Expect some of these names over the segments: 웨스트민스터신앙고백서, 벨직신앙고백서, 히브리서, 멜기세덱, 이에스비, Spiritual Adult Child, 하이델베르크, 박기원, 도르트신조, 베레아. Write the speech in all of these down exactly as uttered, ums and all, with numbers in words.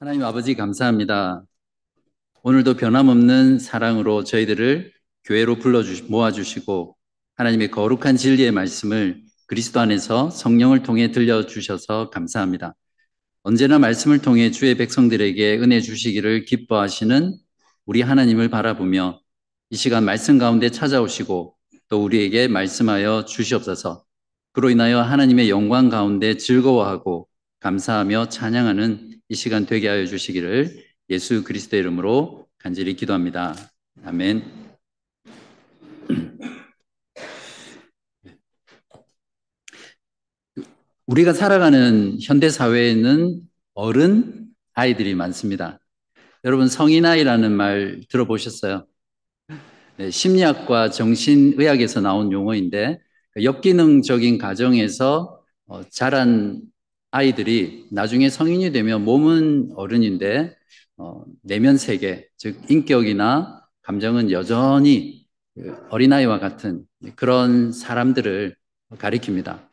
하나님 아버지 감사합니다. 오늘도 변함없는 사랑으로 저희들을 교회로 불러주시, 모아주시고 하나님의 거룩한 진리의 말씀을 그리스도 안에서 성령을 통해 들려주셔서 감사합니다. 언제나 말씀을 통해 주의 백성들에게 은혜 주시기를 기뻐하시는 우리 하나님을 바라보며 이 시간 말씀 가운데 찾아오시고 또 우리에게 말씀하여 주시옵소서. 그로 인하여 하나님의 영광 가운데 즐거워하고 감사하며 찬양하는 이 시간 되게 하여 주시기를 예수 그리스도의 이름으로 간절히 기도합니다. 아멘. 우리가 살아가는 현대사회에는 어른, 아이들이 많습니다. 여러분 성인아이라는 말 들어보셨어요? 네, 심리학과 정신의학에서 나온 용어인데 역기능적인 가정에서 어, 자란 아이들이 나중에 성인이 되면 몸은 어른인데 어, 내면 세계, 즉 인격이나 감정은 여전히 어린아이와 같은 그런 사람들을 가리킵니다.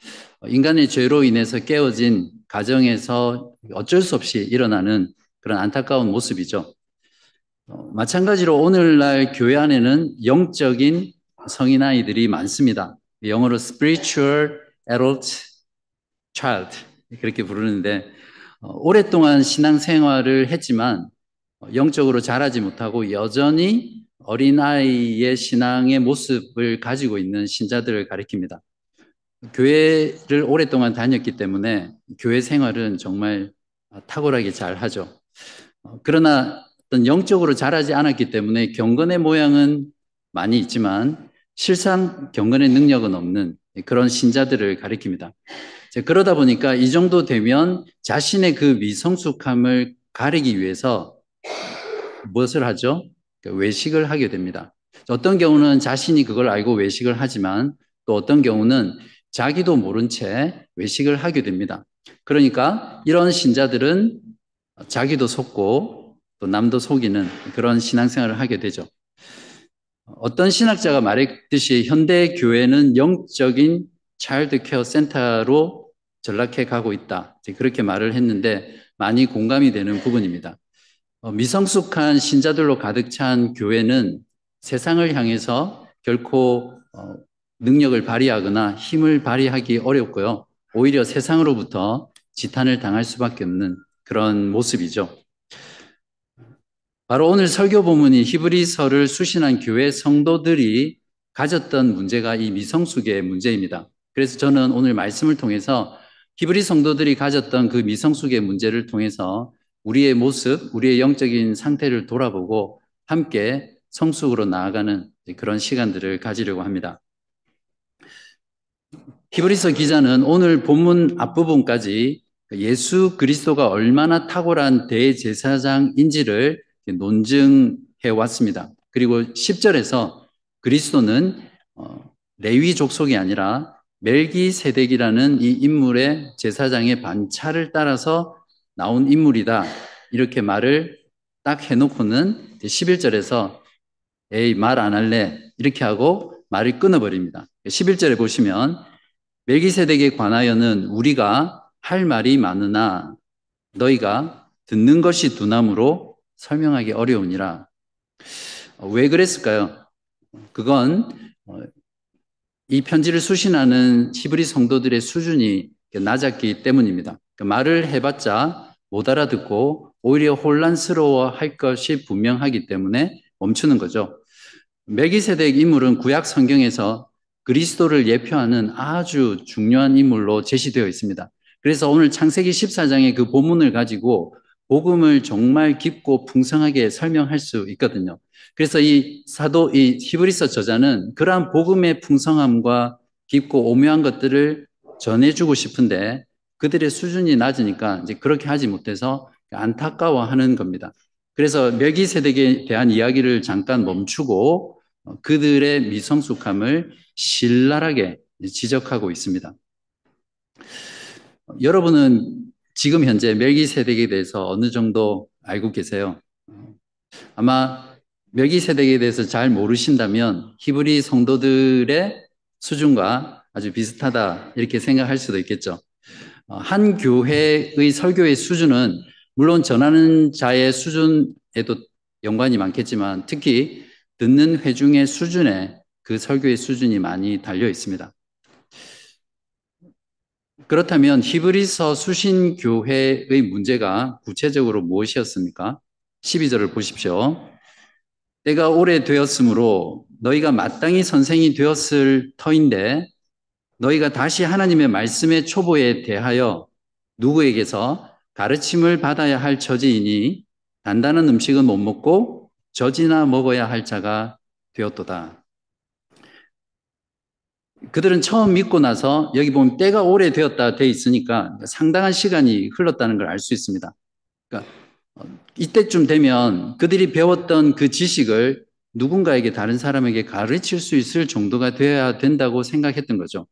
인간의 죄로 인해서 깨어진 가정에서 어쩔 수 없이 일어나는 그런 안타까운 모습이죠. 마찬가지로 오늘날 교회 안에는 영적인 성인아이들이 많습니다. 영어로 Spiritual Adult Child 그렇게 부르는데 오랫동안 신앙생활을 했지만 영적으로 자라지 못하고 여전히 어린아이의 신앙의 모습을 가지고 있는 신자들을 가리킵니다. 교회를 오랫동안 다녔기 때문에 교회 생활은 정말 탁월하게 잘 하죠. 그러나 어떤 영적으로 자라지 않았기 때문에 경건의 모양은 많이 있지만 실상 경건의 능력은 없는 그런 신자들을 가리킵니다. 그러다 보니까 이 정도 되면 자신의 그 미성숙함을 가리기 위해서 무엇을 하죠? 외식을 하게 됩니다. 어떤 경우는 자신이 그걸 알고 외식을 하지만 또 어떤 경우는 자기도 모른 채 외식을 하게 됩니다. 그러니까 이런 신자들은 자기도 속고 또 남도 속이는 그런 신앙생활을 하게 되죠. 어떤 신학자가 말했듯이 현대 교회는 영적인 차일드 케어 센터로 전락해 가고 있다. 그렇게 말을 했는데 많이 공감이 되는 부분입니다. 미성숙한 신자들로 가득 찬 교회는 세상을 향해서 결코 능력을 발휘하거나 힘을 발휘하기 어렵고요. 오히려 세상으로부터 지탄을 당할 수밖에 없는 그런 모습이죠. 바로 오늘 설교 본문이 히브리서를 수신한 교회 성도들이 가졌던 문제가 이 미성숙의 문제입니다. 그래서 저는 오늘 말씀을 통해서 히브리 성도들이 가졌던 그 미성숙의 문제를 통해서 우리의 모습, 우리의 영적인 상태를 돌아보고 함께 성숙으로 나아가는 그런 시간들을 가지려고 합니다. 히브리서 기자는 오늘 본문 앞부분까지 예수 그리스도가 얼마나 탁월한 대제사장인지를 논증해 왔습니다. 그리고 십 절에서 그리스도는 레위 족속이 아니라 멜기세덱이라는 이 인물의 제사장의 반차를 따라서 나온 인물이다. 이렇게 말을 딱 해놓고는 십일 절에서 에이 말 안 할래 이렇게 하고 말을 끊어버립니다. 십일 절에 보시면 멜기세덱에 관하여는 우리가 할 말이 많으나 너희가 듣는 것이 두나무로 설명하기 어려우니라. 왜 그랬을까요? 그건 이 편지를 수신하는 히브리 성도들의 수준이 낮았기 때문입니다. 말을 해봤자 못 알아듣고 오히려 혼란스러워할 것이 분명하기 때문에 멈추는 거죠. 멜기세덱 인물은 구약 성경에서 그리스도를 예표하는 아주 중요한 인물로 제시되어 있습니다. 그래서 오늘 창세기 십사 장의 그 본문을 가지고 복음을 정말 깊고 풍성하게 설명할 수 있거든요. 그래서 이 사도, 이 히브리서 저자는 그러한 복음의 풍성함과 깊고 오묘한 것들을 전해주고 싶은데 그들의 수준이 낮으니까 이제 그렇게 하지 못해서 안타까워하는 겁니다. 그래서 멜기세덱에 대한 이야기를 잠깐 멈추고 그들의 미성숙함을 신랄하게 지적하고 있습니다. 여러분은 지금 현재 멜기세덱에 대해서 어느 정도 알고 계세요? 아마 멜기세덱에 대해서 잘 모르신다면 히브리 성도들의 수준과 아주 비슷하다 이렇게 생각할 수도 있겠죠. 한 교회의 설교의 수준은 물론 전하는 자의 수준에도 연관이 많겠지만 특히 듣는 회중의 수준에 그 설교의 수준이 많이 달려 있습니다. 그렇다면 히브리서 수신교회의 문제가 구체적으로 무엇이었습니까? 십이 절을 보십시오. 때가 오래되었으므로 너희가 마땅히 선생이 되었을 터인데 너희가 다시 하나님의 말씀의 초보에 대하여 누구에게서 가르침을 받아야 할 처지이니 단단한 음식은 못 먹고 젖이나 먹어야 할 자가 되었도다. 그들은 처음 믿고 나서 여기 보면 때가 오래되었다 돼 있으니까 상당한 시간이 흘렀다는 걸 알 수 있습니다. 그러니까 이때쯤 되면 그들이 배웠던 그 지식을 누군가에게 다른 사람에게 가르칠 수 있을 정도가 되어야 된다고 생각했던 거죠.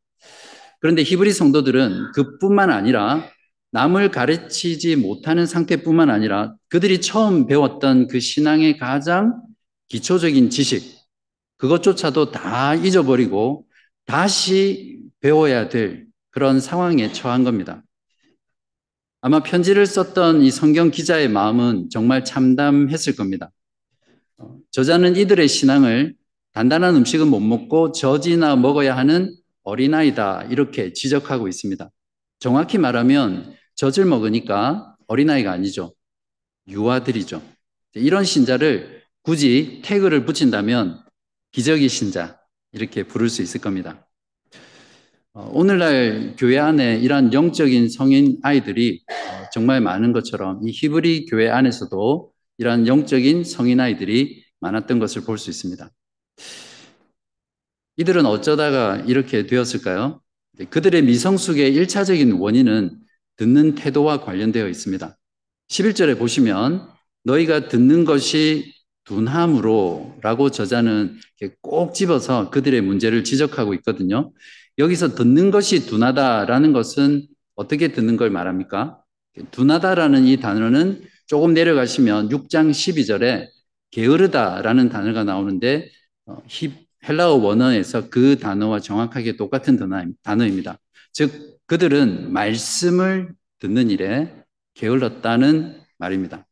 그런데 히브리 성도들은 그뿐만 아니라 남을 가르치지 못하는 상태뿐만 아니라 그들이 처음 배웠던 그 신앙의 가장 기초적인 지식, 그것조차도 다 잊어버리고 다시 배워야 될 그런 상황에 처한 겁니다. 아마 편지를 썼던 이 성경 기자의 마음은 정말 참담했을 겁니다. 저자는 이들의 신앙을 단단한 음식은 못 먹고 젖이나 먹어야 하는 어린아이다 이렇게 지적하고 있습니다. 정확히 말하면 젖을 먹으니까 어린아이가 아니죠. 유아들이죠. 이런 신자를 굳이 태그를 붙인다면 기적의 신자 이렇게 부를 수 있을 겁니다. 오늘날 교회 안에 이러한 영적인 성인 아이들이 정말 많은 것처럼 이 히브리 교회 안에서도 이러한 영적인 성인 아이들이 많았던 것을 볼 수 있습니다. 이들은 어쩌다가 이렇게 되었을까요? 그들의 미성숙의 일 차적인 원인은 듣는 태도와 관련되어 있습니다. 십일 절에 보시면 너희가 듣는 것이 둔함으로 라고 저자는 꼭 집어서 그들의 문제를 지적하고 있거든요. 여기서 듣는 것이 둔하다라는 것은 어떻게 듣는 걸 말합니까? 둔하다라는 이 단어는 조금 내려가시면 육 장 십이 절에 게으르다라는 단어가 나오는데 헬라어 원어에서 그 단어와 정확하게 똑같은 단어입니다. 즉 그들은 말씀을 듣는 일에 게을렀다는 말입니다.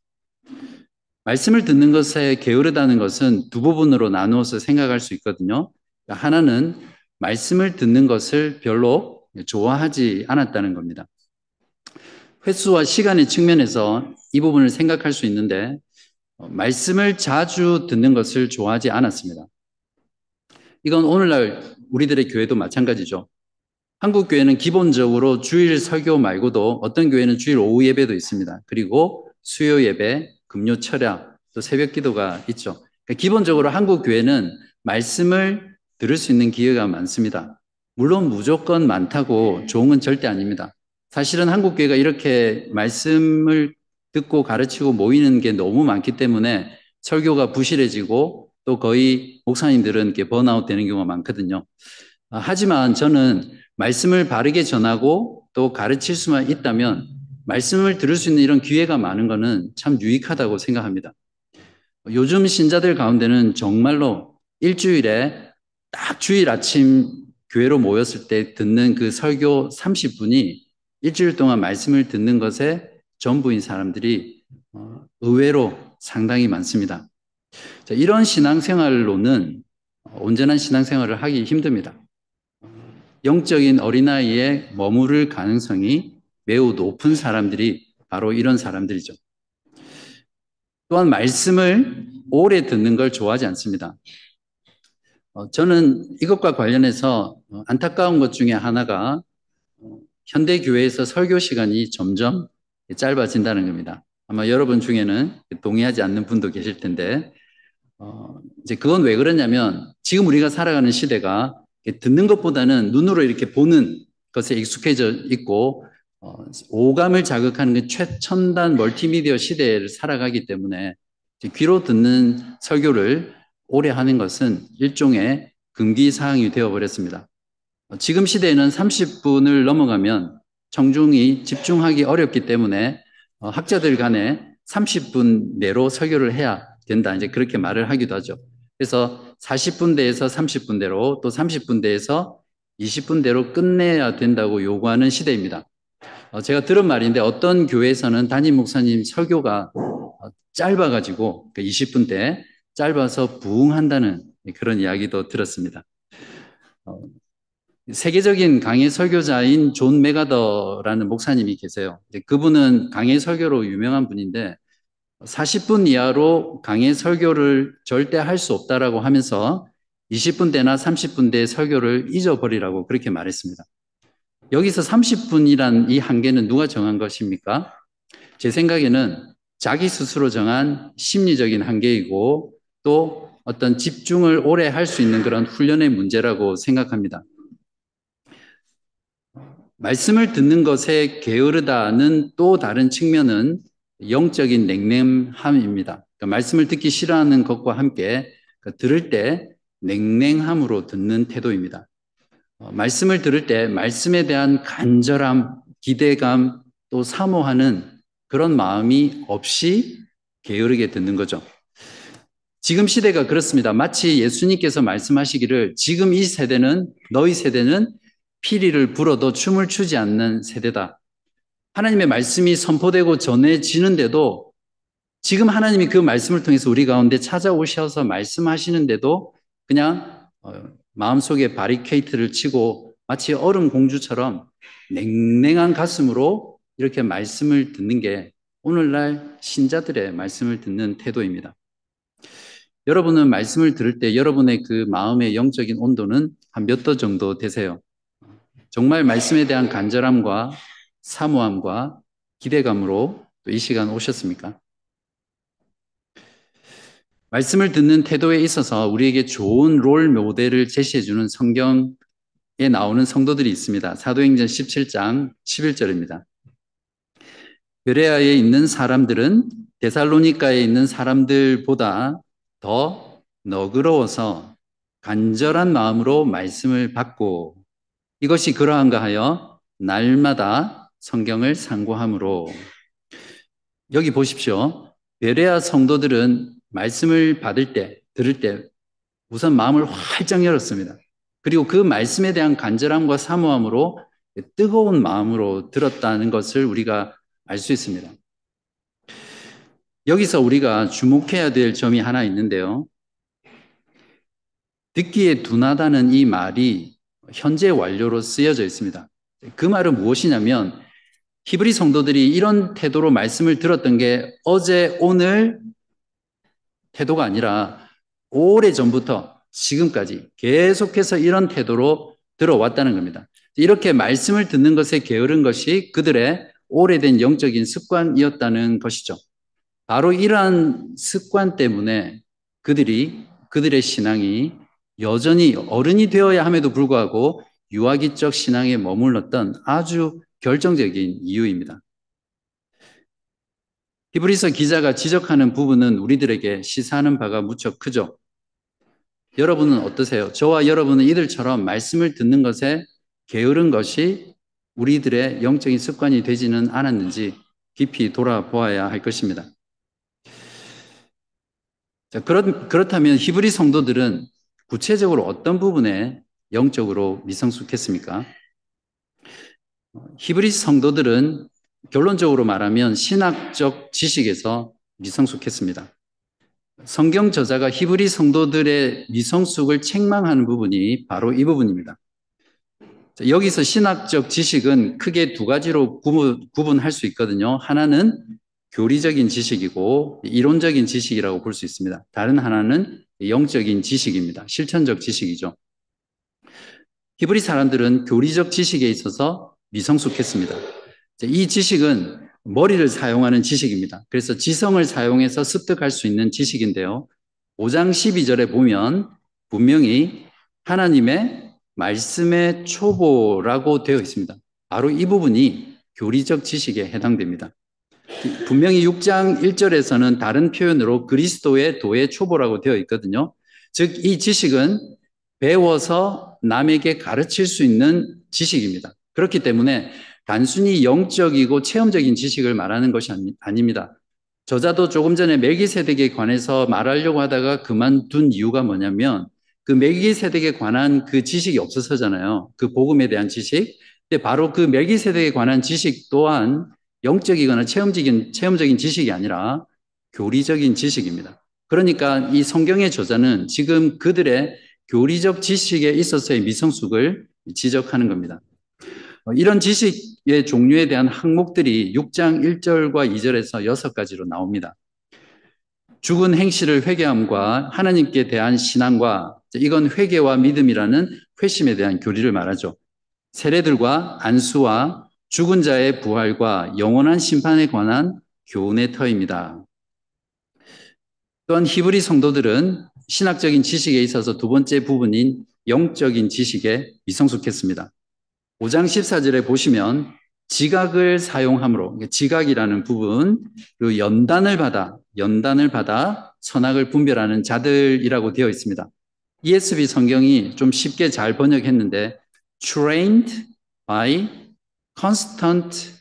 말씀을 듣는 것에 게으르다는 것은 두 부분으로 나누어서 생각할 수 있거든요. 하나는 말씀을 듣는 것을 별로 좋아하지 않았다는 겁니다. 횟수와 시간의 측면에서 이 부분을 생각할 수 있는데 말씀을 자주 듣는 것을 좋아하지 않았습니다. 이건 오늘날 우리들의 교회도 마찬가지죠. 한국 교회는 기본적으로 주일 설교 말고도 어떤 교회는 주일 오후 예배도 있습니다. 그리고 수요 예배, 금요 철야, 또 새벽 기도가 있죠. 그러니까 기본적으로 한국 교회는 말씀을 들을 수 있는 기회가 많습니다. 물론 무조건 많다고 좋은 건 절대 아닙니다. 사실은 한국교회가 이렇게 말씀을 듣고 가르치고 모이는 게 너무 많기 때문에 설교가 부실해지고 또 거의 목사님들은 이렇게 번아웃 되는 경우가 많거든요. 하지만 저는 말씀을 바르게 전하고 또 가르칠 수만 있다면 말씀을 들을 수 있는 이런 기회가 많은 거는 참 유익하다고 생각합니다. 요즘 신자들 가운데는 정말로 일주일에 딱 주일 아침 교회로 모였을 때 듣는 그 설교 삼십 분이 일주일 동안 말씀을 듣는 것에 전부인 사람들이 의외로 상당히 많습니다. 자, 이런 신앙생활로는 온전한 신앙생활을 하기 힘듭니다. 영적인 어린아이에 머무를 가능성이 매우 높은 사람들이 바로 이런 사람들이죠. 또한 말씀을 오래 듣는 걸 좋아하지 않습니다. 저는 이것과 관련해서 안타까운 것 중에 하나가 현대교회에서 설교 시간이 점점 짧아진다는 겁니다. 아마 여러분 중에는 동의하지 않는 분도 계실 텐데 어, 이제 그건 왜 그러냐면 지금 우리가 살아가는 시대가 듣는 것보다는 눈으로 이렇게 보는 것에 익숙해져 있고 어, 오감을 자극하는 게 최첨단 멀티미디어 시대를 살아가기 때문에 귀로 듣는 설교를 오래 하는 것은 일종의 금기사항이 되어버렸습니다. 지금 시대에는 삼십 분을 넘어가면 청중이 집중하기 어렵기 때문에 학자들 간에 삼십 분 내로 설교를 해야 된다. 이제 그렇게 말을 하기도 하죠. 그래서 사십 분대에서 삼십 분대로 또 삼십 분대에서 이십 분대로 끝내야 된다고 요구하는 시대입니다. 제가 들은 말인데 어떤 교회에서는 담임 목사님 설교가 짧아가지고 이십 분대 짧아서 부응한다는 그런 이야기도 들었습니다. 세계적인 강해 설교자인 존 메가더라는 목사님이 계세요. 그분은 강해 설교로 유명한 분인데 사십 분 이하로 강해 설교를 절대 할 수 없다라고 하면서 이십 분대나 삼십 분대 설교를 잊어버리라고 그렇게 말했습니다. 여기서 삼십 분이란 이 한계는 누가 정한 것입니까? 제 생각에는 자기 스스로 정한 심리적인 한계이고 또 어떤 집중을 오래 할 수 있는 그런 훈련의 문제라고 생각합니다. 말씀을 듣는 것에 게으르다는 또 다른 측면은 영적인 냉랭함입니다. 그러니까 말씀을 듣기 싫어하는 것과 함께 그러니까 들을 때 냉랭함으로 듣는 태도입니다. 어, 말씀을 들을 때 말씀에 대한 간절함, 기대감, 또 사모하는 그런 마음이 없이 게으르게 듣는 거죠. 지금 시대가 그렇습니다. 마치 예수님께서 말씀하시기를 지금 이 세대는, 너희 세대는 피리를 불어도 춤을 추지 않는 세대다. 하나님의 말씀이 선포되고 전해지는데도 지금 하나님이 그 말씀을 통해서 우리 가운데 찾아오셔서 말씀하시는데도 그냥 마음속에 바리케이트를 치고 마치 얼음 공주처럼 냉랭한 가슴으로 이렇게 말씀을 듣는 게 오늘날 신자들의 말씀을 듣는 태도입니다. 여러분은 말씀을 들을 때 여러분의 그 마음의 영적인 온도는 한 몇 도 정도 되세요? 정말 말씀에 대한 간절함과 사모함과 기대감으로 또 이 시간 오셨습니까? 말씀을 듣는 태도에 있어서 우리에게 좋은 롤 모델을 제시해주는 성경에 나오는 성도들이 있습니다. 사도행전 십칠 장 십일 절입니다. 베레아에 있는 사람들은 데살로니가에 있는 사람들보다 더 너그러워서 간절한 마음으로 말씀을 받고 이것이 그러한가 하여 날마다 성경을 상고함으로. 여기 보십시오. 베레아 성도들은 말씀을 받을 때, 들을 때 우선 마음을 활짝 열었습니다. 그리고 그 말씀에 대한 간절함과 사모함으로 뜨거운 마음으로 들었다는 것을 우리가 알 수 있습니다. 여기서 우리가 주목해야 될 점이 하나 있는데요. 듣기에 둔하다는 이 말이 현재 완료로 쓰여져 있습니다. 그 말은 무엇이냐면 히브리 성도들이 이런 태도로 말씀을 들었던 게 어제 오늘 태도가 아니라 오래전부터 지금까지 계속해서 이런 태도로 들어왔다는 겁니다. 이렇게 말씀을 듣는 것에 게으른 것이 그들의 오래된 영적인 습관이었다는 것이죠. 바로 이러한 습관 때문에 그들이 그들의 신앙이 여전히 어른이 되어야 함에도 불구하고 유아기적 신앙에 머물렀던 아주 결정적인 이유입니다. 히브리서 기자가 지적하는 부분은 우리들에게 시사하는 바가 무척 크죠. 여러분은 어떠세요? 저와 여러분은 이들처럼 말씀을 듣는 것에 게으른 것이 우리들의 영적인 습관이 되지는 않았는지 깊이 돌아보아야 할 것입니다. 자, 그렇, 그렇다면 히브리 성도들은 구체적으로 어떤 부분에 영적으로 미성숙했습니까? 히브리 성도들은 결론적으로 말하면 신학적 지식에서 미성숙했습니다. 성경 저자가 히브리 성도들의 미성숙을 책망하는 부분이 바로 이 부분입니다. 여기서 신학적 지식은 크게 두 가지로 구분할 수 있거든요. 하나는 교리적인 지식이고 이론적인 지식이라고 볼 수 있습니다. 다른 하나는 영적인 지식입니다. 실천적 지식이죠. 히브리 사람들은 교리적 지식에 있어서 미성숙했습니다. 이 지식은 머리를 사용하는 지식입니다. 그래서 지성을 사용해서 습득할 수 있는 지식인데요. 오 장 십이 절에 보면 분명히 하나님의 말씀의 초보라고 되어 있습니다. 바로 이 부분이 교리적 지식에 해당됩니다. 분명히 육 장 일 절에서는 다른 표현으로 그리스도의 도의 초보라고 되어 있거든요. 즉 이 지식은 배워서 남에게 가르칠 수 있는 지식입니다. 그렇기 때문에 단순히 영적이고 체험적인 지식을 말하는 것이 아니, 아닙니다. 저자도 조금 전에 멜기세덱에 관해서 말하려고 하다가 그만둔 이유가 뭐냐면 그 멜기세덱에 관한 그 지식이 없어서잖아요. 그 복음에 대한 지식. 근데 바로 그 멜기세덱에 관한 지식 또한 영적이거나 체험적인, 체험적인 지식이 아니라 교리적인 지식입니다. 그러니까 이 성경의 저자는 지금 그들의 교리적 지식에 있어서의 미성숙을 지적하는 겁니다. 이런 지식의 종류에 대한 항목들이 육 장 일 절과 이 절에서 여섯 가지로 나옵니다. 죽은 행실을 회개함과 하나님께 대한 신앙과, 이건 회개와 믿음이라는 회심에 대한 교리를 말하죠. 세례들과 안수와 죽은 자의 부활과 영원한 심판에 관한 교훈의 터입니다. 또한 히브리 성도들은 신학적인 지식에 있어서 두 번째 부분인 영적인 지식에 미성숙했습니다. 오 장 십사 절에 보시면 지각을 사용함으로, 지각이라는 부분, 그리고 연단을 받아, 연단을 받아 선악을 분별하는 자들이라고 되어 있습니다. 이에스비 성경이 좀 쉽게 잘 번역했는데 trained by constant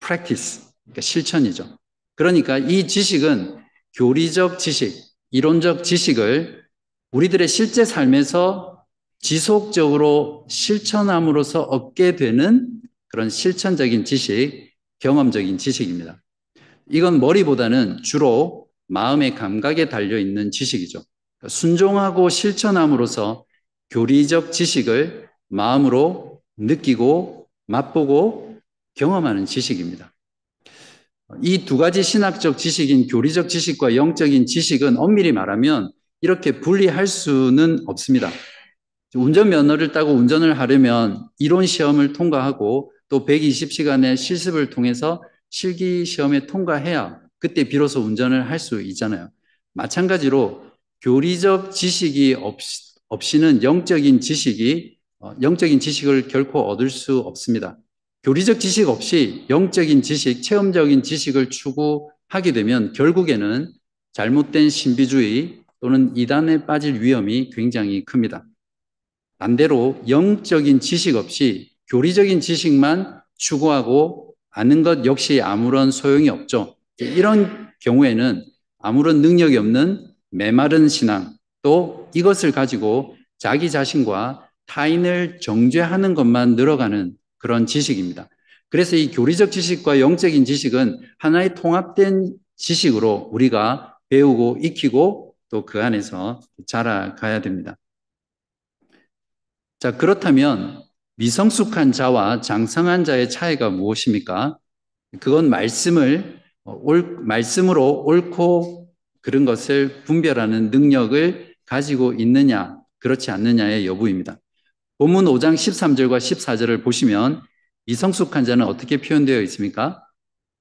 practice, 그러니까 실천이죠. 그러니까 이 지식은 교리적 지식, 이론적 지식을 우리들의 실제 삶에서 지속적으로 실천함으로써 얻게 되는 그런 실천적인 지식, 경험적인 지식입니다. 이건 머리보다는 주로 마음의 감각에 달려있는 지식이죠. 순종하고 실천함으로써 교리적 지식을 마음으로 느끼고 맛보고 경험하는 지식입니다. 이 두 가지 신학적 지식인 교리적 지식과 영적인 지식은 엄밀히 말하면 이렇게 분리할 수는 없습니다. 운전면허를 따고 운전을 하려면 이론 시험을 통과하고 또 백이십 시간의 실습을 통해서 실기 시험에 통과해야 그때 비로소 운전을 할 수 있잖아요. 마찬가지로 교리적 지식이 없, 없이는 영적인 지식이, 영적인 지식을 결코 얻을 수 없습니다. 교리적 지식 없이 영적인 지식, 체험적인 지식을 추구하게 되면 결국에는 잘못된 신비주의 또는 이단에 빠질 위험이 굉장히 큽니다. 반대로 영적인 지식 없이 교리적인 지식만 추구하고 아는 것 역시 아무런 소용이 없죠. 이런 경우에는 아무런 능력이 없는 메마른 신앙, 또 이것을 가지고 자기 자신과 타인을 정죄하는 것만 늘어가는 그런 지식입니다. 그래서 이 교리적 지식과 영적인 지식은 하나의 통합된 지식으로 우리가 배우고 익히고 또 그 안에서 자라가야 됩니다. 자, 그렇다면 미성숙한 자와 장성한 자의 차이가 무엇입니까? 그건 말씀을, 말씀으로 옳고 그런 것을 분별하는 능력을 가지고 있느냐, 그렇지 않느냐의 여부입니다. 본문 오 장 십삼 절과 십사 절을 보시면 미성숙한 자는 어떻게 표현되어 있습니까?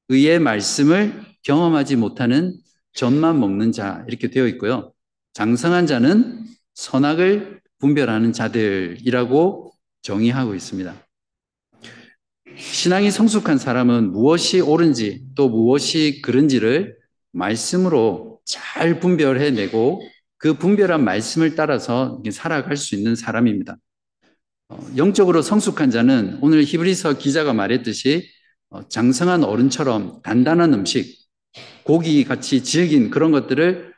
의의 말씀을 경험하지 못하는 젖만 먹는 자, 이렇게 되어 있고요. 장성한 자는 선악을 분별하는 자들이라고 정의하고 있습니다. 신앙이 성숙한 사람은 무엇이 옳은지 또 무엇이 그른지를 말씀으로 잘 분별해내고 그 분별한 말씀을 따라서 살아갈 수 있는 사람입니다. 영적으로 성숙한 자는 오늘 히브리서 기자가 말했듯이 장성한 어른처럼 단단한 음식, 고기같이 질긴 그런 것들을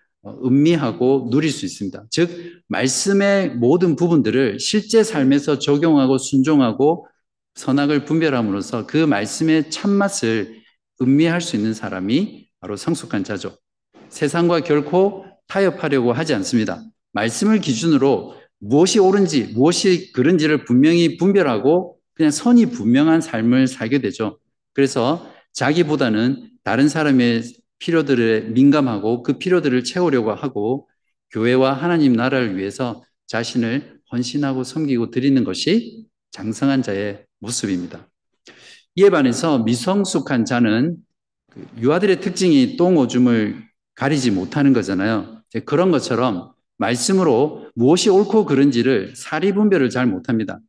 음미하고 누릴 수 있습니다. 즉 말씀의 모든 부분들을 실제 삶에서 적용하고 순종하고 선악을 분별함으로써 그 말씀의 참맛을 음미할 수 있는 사람이 바로 성숙한 자죠. 세상과 결코 타협하려고 하지 않습니다. 말씀을 기준으로 무엇이 옳은지 무엇이 그른지를 분명히 분별하고 그냥 선이 분명한 삶을 살게 되죠. 그래서 자기보다는 다른 사람의 필요들에 민감하고 그 필요들을 채우려고 하고 교회와 하나님 나라를 위해서 자신을 헌신하고 섬기고 드리는 것이 장성한 자의 모습입니다. 이에 반해서 미성숙한 자는 유아들의 특징이 똥오줌을 가리지 못하는 거잖아요. 그런 것처럼 말씀으로 무엇이 옳고 그른지를 사리분별을 잘 못합니다.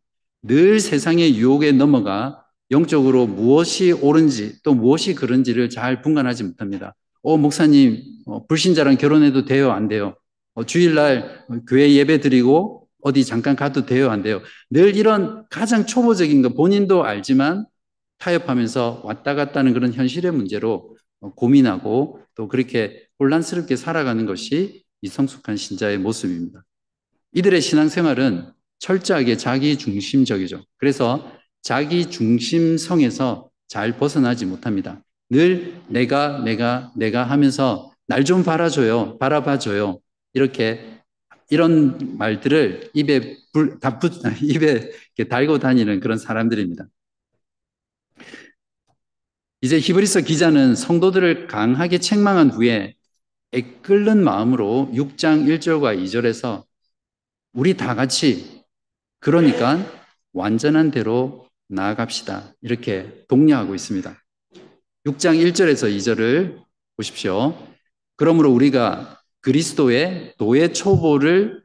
늘 세상의 유혹에 넘어가 영적으로 무엇이 옳은지 또 무엇이 그른지를 잘 분간하지 못합니다. 어 목사님, 불신자랑 결혼해도 돼요? 안 돼요? 어, 주일날 교회 예배 드리고 어디 잠깐 가도 돼요? 안 돼요? 늘 이런 가장 초보적인 거 본인도 알지만 타협하면서 왔다 갔다 하는 그런 현실의 문제로 고민하고 또 그렇게 혼란스럽게 살아가는 것이 미성숙한 신자의 모습입니다. 이들의 신앙생활은 철저하게 자기중심적이죠. 그래서 자기 중심성에서 잘 벗어나지 못합니다. 늘 내가 내가 내가 하면서 날 좀 바라줘요, 바라봐줘요, 이렇게 이런 말들을 입에 불, 다 붙, 입에 이렇게 달고 다니는 그런 사람들입니다. 이제 히브리서 기자는 성도들을 강하게 책망한 후에 애끓는 마음으로 육 장 일 절과 이 절에서 우리 다 같이 그러니까 완전한 대로 나아갑시다, 이렇게 독려하고 있습니다. 육 장 일 절에서 이 절을 보십시오. 그러므로 우리가 그리스도의 노예 초보를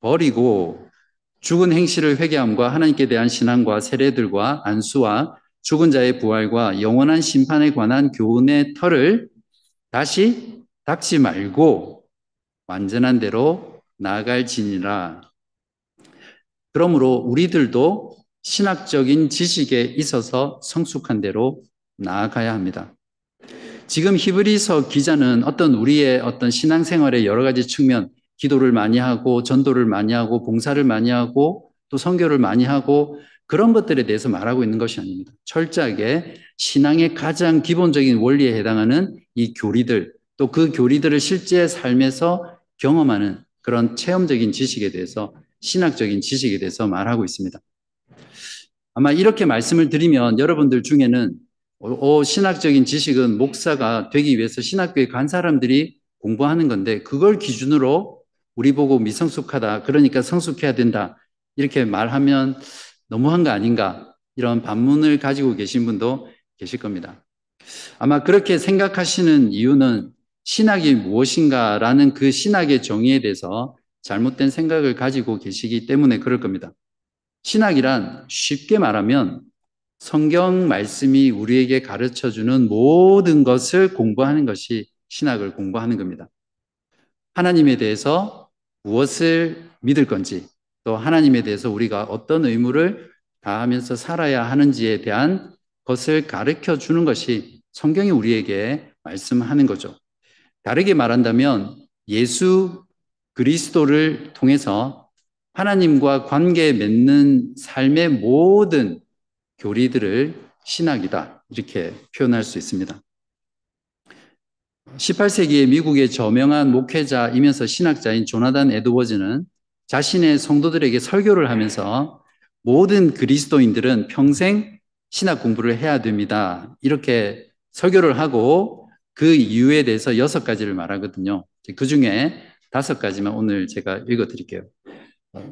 버리고 죽은 행실을 회개함과 하나님께 대한 신앙과 세례들과 안수와 죽은 자의 부활과 영원한 심판에 관한 교훈의 털을 다시 닦지 말고 완전한 대로 나아갈지니라. 그러므로 우리들도 신학적인 지식에 있어서 성숙한 대로 나아가야 합니다. 지금 히브리서 기자는 어떤 우리의 어떤 신앙생활의 여러 가지 측면, 기도를 많이 하고 전도를 많이 하고 봉사를 많이 하고 또 선교를 많이 하고 그런 것들에 대해서 말하고 있는 것이 아닙니다. 철저하게 신앙의 가장 기본적인 원리에 해당하는 이 교리들, 또 그 교리들을 실제 삶에서 경험하는 그런 체험적인 지식에 대해서, 신학적인 지식에 대해서 말하고 있습니다. 아마 이렇게 말씀을 드리면 여러분들 중에는 어, 신학적인 지식은 목사가 되기 위해서 신학교에 간 사람들이 공부하는 건데 그걸 기준으로 우리 보고 미성숙하다, 그러니까 성숙해야 된다, 이렇게 말하면 너무한 거 아닌가, 이런 반문을 가지고 계신 분도 계실 겁니다. 아마 그렇게 생각하시는 이유는 신학이 무엇인가라는 그 신학의 정의에 대해서 잘못된 생각을 가지고 계시기 때문에 그럴 겁니다. 신학이란 쉽게 말하면 성경 말씀이 우리에게 가르쳐주는 모든 것을 공부하는 것이 신학을 공부하는 겁니다. 하나님에 대해서 무엇을 믿을 건지, 또 하나님에 대해서 우리가 어떤 의무를 다하면서 살아야 하는지에 대한 것을 가르쳐 주는 것이 성경이 우리에게 말씀하는 거죠. 다르게 말한다면 예수 그리스도를 통해서 하나님과 관계 맺는 삶의 모든 교리들을 신학이다, 이렇게 표현할 수 있습니다. 십팔 세기의 미국의 저명한 목회자이면서 신학자인 조나단 에드워즈는 자신의 성도들에게 설교를 하면서 모든 그리스도인들은 평생 신학 공부를 해야 됩니다, 이렇게 설교를 하고 그 이유에 대해서 여섯 가지를 말하거든요. 그 중에 다섯 가지만 오늘 제가 읽어드릴게요.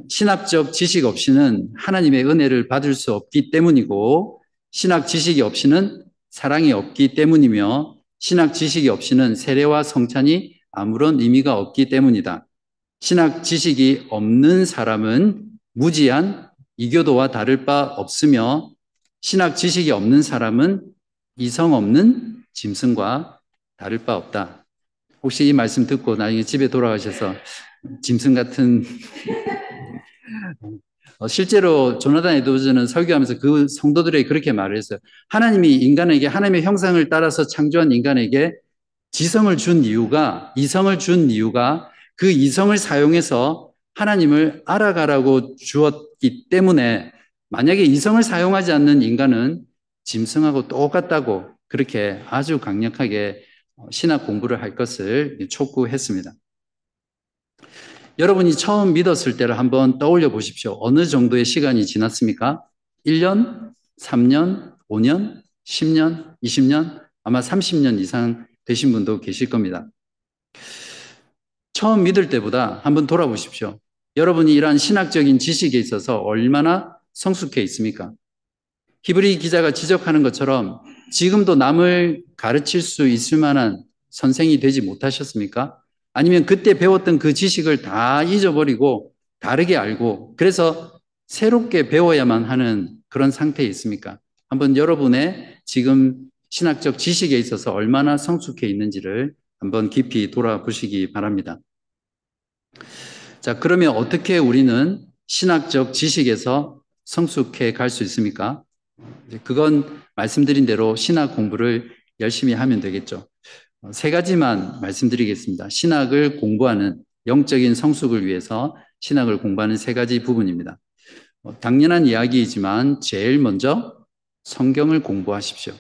신학적 지식 없이는 하나님의 은혜를 받을 수 없기 때문이고, 신학 지식이 없이는 사랑이 없기 때문이며, 신학 지식이 없이는 세례와 성찬이 아무런 의미가 없기 때문이다. 신학 지식이 없는 사람은 무지한 이교도와 다를 바 없으며, 신학 지식이 없는 사람은 이성 없는 짐승과 다를 바 없다. 혹시 이 말씀 듣고 나중에 집에 돌아가셔서 짐승 같은... 실제로 조나단 에드워즈는 설교하면서 그 성도들에게 그렇게 말을 했어요. 하나님이 인간에게, 하나님의 형상을 따라서 창조한 인간에게 지성을 준 이유가, 이성을 준 이유가 그 이성을 사용해서 하나님을 알아가라고 주었기 때문에 만약에 이성을 사용하지 않는 인간은 짐승하고 똑같다고 그렇게 아주 강력하게 신학 공부를 할 것을 촉구했습니다. 여러분이 처음 믿었을 때를 한번 떠올려 보십시오. 어느 정도의 시간이 지났습니까? 일 년, 삼 년, 오 년, 십 년, 이십 년, 아마 삼십 년 이상 되신 분도 계실 겁니다. 처음 믿을 때보다 한번 돌아보십시오. 여러분이 이러한 신학적인 지식에 있어서 얼마나 성숙해 있습니까? 히브리 기자가 지적하는 것처럼 지금도 남을 가르칠 수 있을 만한 선생이 되지 못하셨습니까? 아니면 그때 배웠던 그 지식을 다 잊어버리고 다르게 알고 그래서 새롭게 배워야만 하는 그런 상태에 있습니까? 한번 여러분의 지금 신학적 지식에 있어서 얼마나 성숙해 있는지를 한번 깊이 돌아보시기 바랍니다. 자, 그러면 어떻게 우리는 신학적 지식에서 성숙해 갈 수 있습니까? 그건 말씀드린 대로 신학 공부를 열심히 하면 되겠죠. 세 가지만 말씀드리겠습니다. 신학을 공부하는, 영적인 성숙을 위해서 신학을 공부하는 세 가지 부분입니다. 당연한 이야기이지만 제일 먼저 성경을 공부하십시오.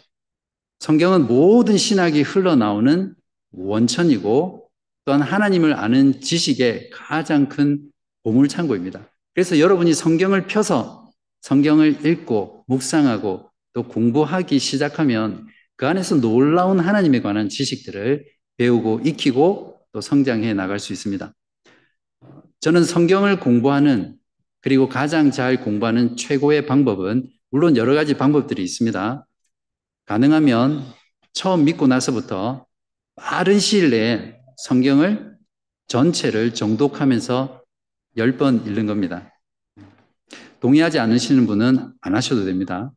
성경은 모든 신학이 흘러나오는 원천이고 또한 하나님을 아는 지식의 가장 큰 보물창고입니다. 그래서 여러분이 성경을 펴서 성경을 읽고 묵상하고 또 공부하기 시작하면 그 안에서 놀라운 하나님에 관한 지식들을 배우고 익히고 또 성장해 나갈 수 있습니다. 저는 성경을 공부하는 그리고 가장 잘 공부하는 최고의 방법은 물론 여러 가지 방법들이 있습니다. 가능하면 처음 믿고 나서부터 빠른 시일 내에 성경을 전체를 정독하면서 열 번 읽는 겁니다. 동의하지 않으시는 분은 안 하셔도 됩니다.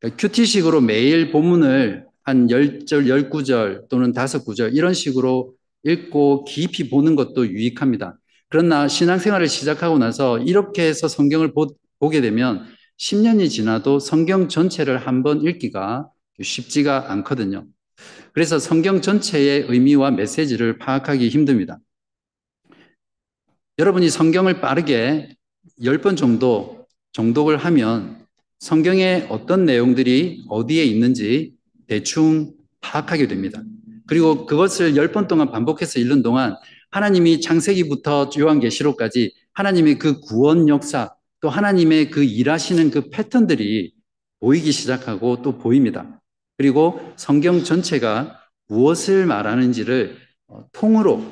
그러니까 큐티식으로 매일 본문을 한 십 절, 십구 절 또는 다섯 구절 이런 식으로 읽고 깊이 보는 것도 유익합니다. 그러나 신앙생활을 시작하고 나서 이렇게 해서 성경을 보, 보게 되면 십 년이 지나도 성경 전체를 한번 읽기가 쉽지가 않거든요. 그래서 성경 전체의 의미와 메시지를 파악하기 힘듭니다. 여러분이 성경을 빠르게 열 번 정도 정독을 하면 성경의 어떤 내용들이 어디에 있는지 대충 파악하게 됩니다. 그리고 그것을 열 번 동안 반복해서 읽는 동안 하나님이 창세기부터 요한계시록까지 하나님의 그 구원 역사 또 하나님의 그 일하시는 그 패턴들이 보이기 시작하고 또 보입니다. 그리고 성경 전체가 무엇을 말하는지를 통으로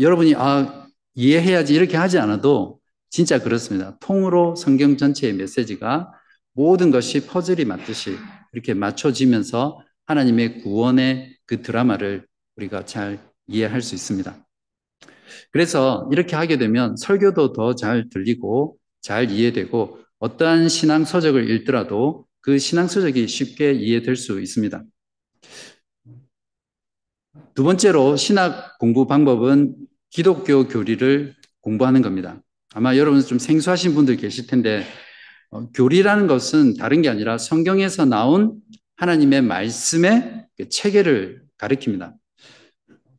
여러분이 아 이해해야지 이렇게 하지 않아도 진짜 그렇습니다. 통으로 성경 전체의 메시지가 모든 것이 퍼즐이 맞듯이 이렇게 맞춰지면서 하나님의 구원의 그 드라마를 우리가 잘 이해할 수 있습니다. 그래서 이렇게 하게 되면 설교도 더 잘 들리고 잘 이해되고 어떠한 신앙서적을 읽더라도 그 신앙서적이 쉽게 이해될 수 있습니다. 두 번째로 신학 공부 방법은 기독교 교리를 공부하는 겁니다. 아마 여러분 좀 생소하신 분들 계실 텐데 어, 교리라는 것은 다른 게 아니라 성경에서 나온 하나님의 말씀의 체계를 가리킵니다.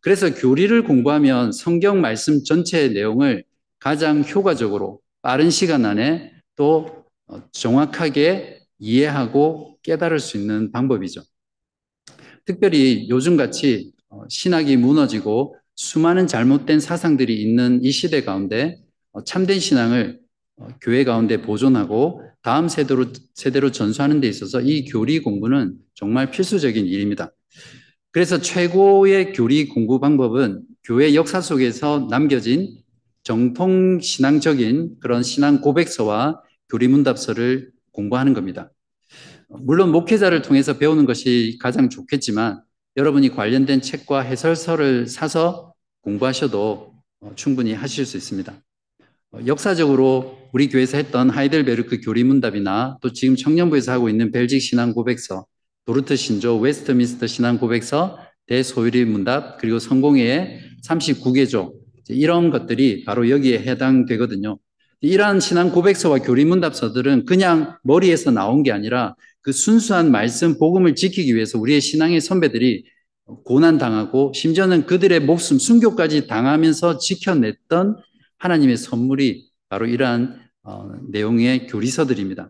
그래서 교리를 공부하면 성경 말씀 전체의 내용을 가장 효과적으로 빠른 시간 안에 또 정확하게 이해하고 깨달을 수 있는 방법이죠. 특별히 요즘같이 신학이 무너지고 수많은 잘못된 사상들이 있는 이 시대 가운데 참된 신앙을 교회 가운데 보존하고 다음 세대로, 세대로 전수하는 데 있어서 이 교리 공부는 정말 필수적인 일입니다. 그래서 최고의 교리 공부 방법은 교회 역사 속에서 남겨진 정통 신앙적인 그런 신앙 고백서와 교리 문답서를 공부하는 겁니다. 물론 목회자를 통해서 배우는 것이 가장 좋겠지만 여러분이 관련된 책과 해설서를 사서 공부하셔도 충분히 하실 수 있습니다. 역사적으로 우리 교회에서 했던 하이델베르크 교리 문답이나 또 지금 청년부에서 하고 있는 벨직신앙고백서, 도르트신조, 웨스트민스터신앙고백서, 대소유리 문답, 그리고 성공회의 삼십구 개조 이런 것들이 바로 여기에 해당되거든요. 이러한 신앙 고백서와 교리 문답서들은 그냥 머리에서 나온 게 아니라 그 순수한 말씀, 복음을 지키기 위해서 우리의 신앙의 선배들이 고난당하고 심지어는 그들의 목숨, 순교까지 당하면서 지켜냈던 하나님의 선물이 바로 이러한 어, 내용의 교리서들입니다.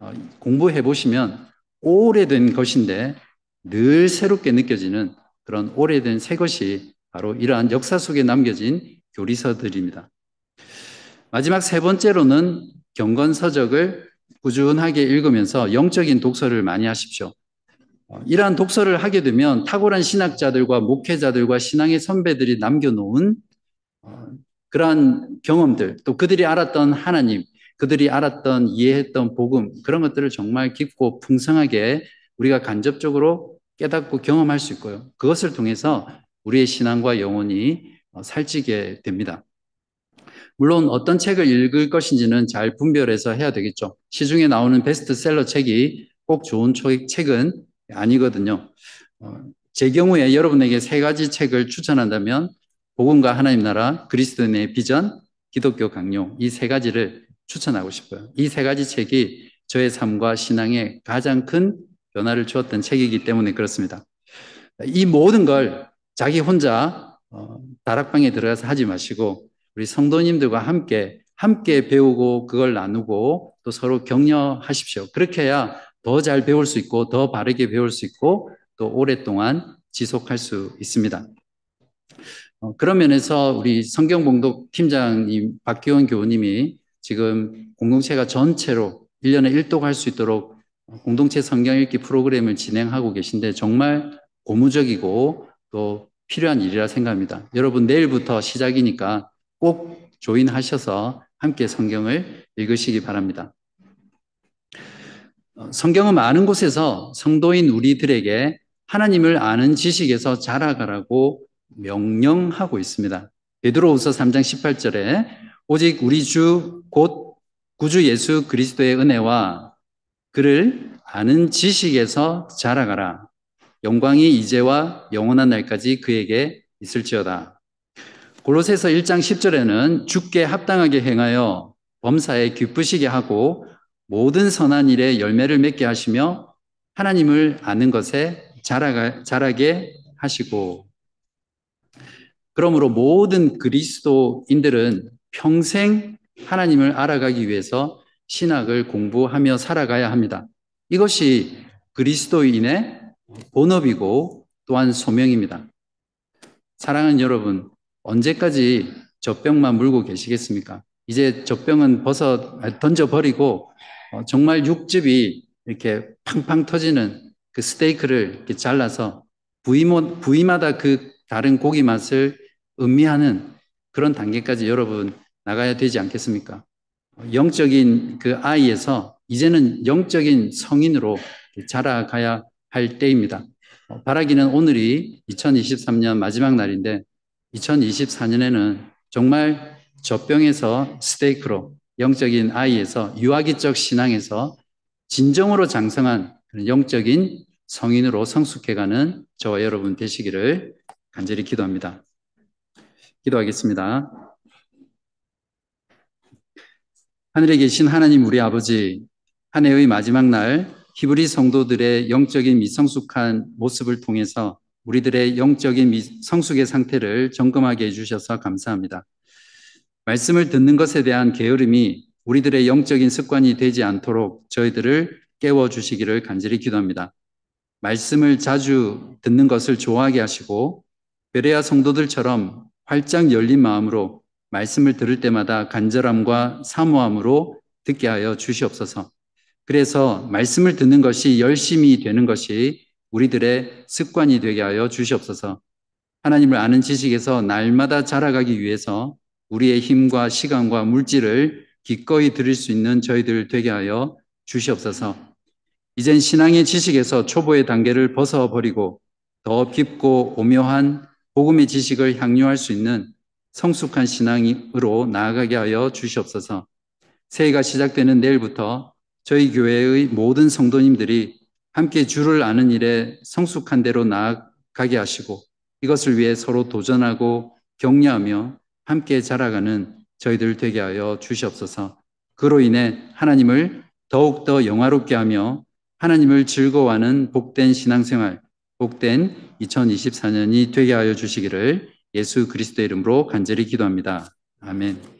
어, 공부해 보시면 오래된 것인데 늘 새롭게 느껴지는 그런 오래된 새 것이 바로 이러한 역사 속에 남겨진 교리서들입니다. 마지막 세 번째로는 경건서적을 꾸준하게 읽으면서 영적인 독서를 많이 하십시오. 이러한 독서를 하게 되면 탁월한 신학자들과 목회자들과 신앙의 선배들이 남겨놓은 그러한 경험들, 또 그들이 알았던 하나님, 그들이 알았던 이해했던 복음, 그런 것들을 정말 깊고 풍성하게 우리가 간접적으로 깨닫고 경험할 수 있고요. 그것을 통해서 우리의 신앙과 영혼이 살찌게 됩니다. 물론 어떤 책을 읽을 것인지는 잘 분별해서 해야 되겠죠. 시중에 나오는 베스트셀러 책이 꼭 좋은 책은 아니거든요. 제 경우에 여러분에게 세 가지 책을 추천한다면 복음과 하나님 나라, 그리스도인의 비전, 기독교 강요 이 세 가지를 추천하고 싶어요. 이 세 가지 책이 저의 삶과 신앙에 가장 큰 변화를 주었던 책이기 때문에 그렇습니다. 이 모든 걸 자기 혼자 다락방에 들어가서 하지 마시고 우리 성도님들과 함께 함께 배우고 그걸 나누고 또 서로 격려하십시오. 그렇게 해야 더 잘 배울 수 있고 더 바르게 배울 수 있고 또 오랫동안 지속할 수 있습니다. 어, 그런 면에서 우리 성경봉독 팀장님 박기원 교우님이 지금 공동체가 전체로 일 년에 일 독 할 수 있도록 공동체 성경 읽기 프로그램을 진행하고 계신데 정말 고무적이고 또 필요한 일이라 생각합니다. 여러분 내일부터 시작이니까 꼭 조인하셔서 함께 성경을 읽으시기 바랍니다. 성경은 많은 곳에서 성도인 우리들에게 하나님을 아는 지식에서 자라가라고 명령하고 있습니다. 베드로후서 삼 장 십팔 절에 오직 우리 주 곧 구주 예수 그리스도의 은혜와 그를 아는 지식에서 자라가라. 영광이 이제와 영원한 날까지 그에게 있을지어다. 골로새서 일 장 십 절에는 주께 합당하게 행하여 범사에 기쁘시게 하고 모든 선한 일에 열매를 맺게 하시며 하나님을 아는 것에 자라가, 자라게 하시고. 그러므로 모든 그리스도인들은 평생 하나님을 알아가기 위해서 신학을 공부하며 살아가야 합니다. 이것이 그리스도인의 본업이고 또한 소명입니다. 사랑하는 여러분, 언제까지 젖병만 물고 계시겠습니까? 이제 젖병은 벗어 던져버리고 정말 육즙이 이렇게 팡팡 터지는 그 스테이크를 이렇게 잘라서 부위모, 부위마다 그 다른 고기 맛을 음미하는 그런 단계까지 여러분 나가야 되지 않겠습니까? 영적인 그 아이에서 이제는 영적인 성인으로 자라가야 할 때입니다. 바라기는 오늘이 이천이십삼 년 마지막 날인데 이천이십사 년에는 정말 젖병에서 스테이크로 영적인 아이에서 유아기적 신앙에서 진정으로 장성한 그런 영적인 성인으로 성숙해가는 저와 여러분 되시기를 간절히 기도합니다. 기도하겠습니다. 하늘에 계신 하나님 우리 아버지, 한 해의 마지막 날 히브리 성도들의 영적인 미성숙한 모습을 통해서 우리들의 영적인 성숙의 상태를 점검하게 해주셔서 감사합니다. 말씀을 듣는 것에 대한 게으름이 우리들의 영적인 습관이 되지 않도록 저희들을 깨워주시기를 간절히 기도합니다. 말씀을 자주 듣는 것을 좋아하게 하시고 베레아 성도들처럼 활짝 열린 마음으로 말씀을 들을 때마다 간절함과 사모함으로 듣게 하여 주시옵소서. 그래서 말씀을 듣는 것이 열심히 되는 것이 우리들의 습관이 되게 하여 주시옵소서. 하나님을 아는 지식에서 날마다 자라가기 위해서 우리의 힘과 시간과 물질을 기꺼이 드릴 수 있는 저희들 되게 하여 주시옵소서. 이젠 신앙의 지식에서 초보의 단계를 벗어버리고 더 깊고 오묘한 복음의 지식을 향유할 수 있는 성숙한 신앙으로 나아가게 하여 주시옵소서. 새해가 시작되는 내일부터 저희 교회의 모든 성도님들이 함께 주를 아는 일에 성숙한 대로 나아가게 하시고 이것을 위해 서로 도전하고 격려하며 함께 자라가는 저희들 되게 하여 주시옵소서. 그로 인해 하나님을 더욱더 영화롭게 하며 하나님을 즐거워하는 복된 신앙생활, 복된 이천이십사 년이 되게 하여 주시기를 예수 그리스도의 이름으로 간절히 기도합니다. 아멘.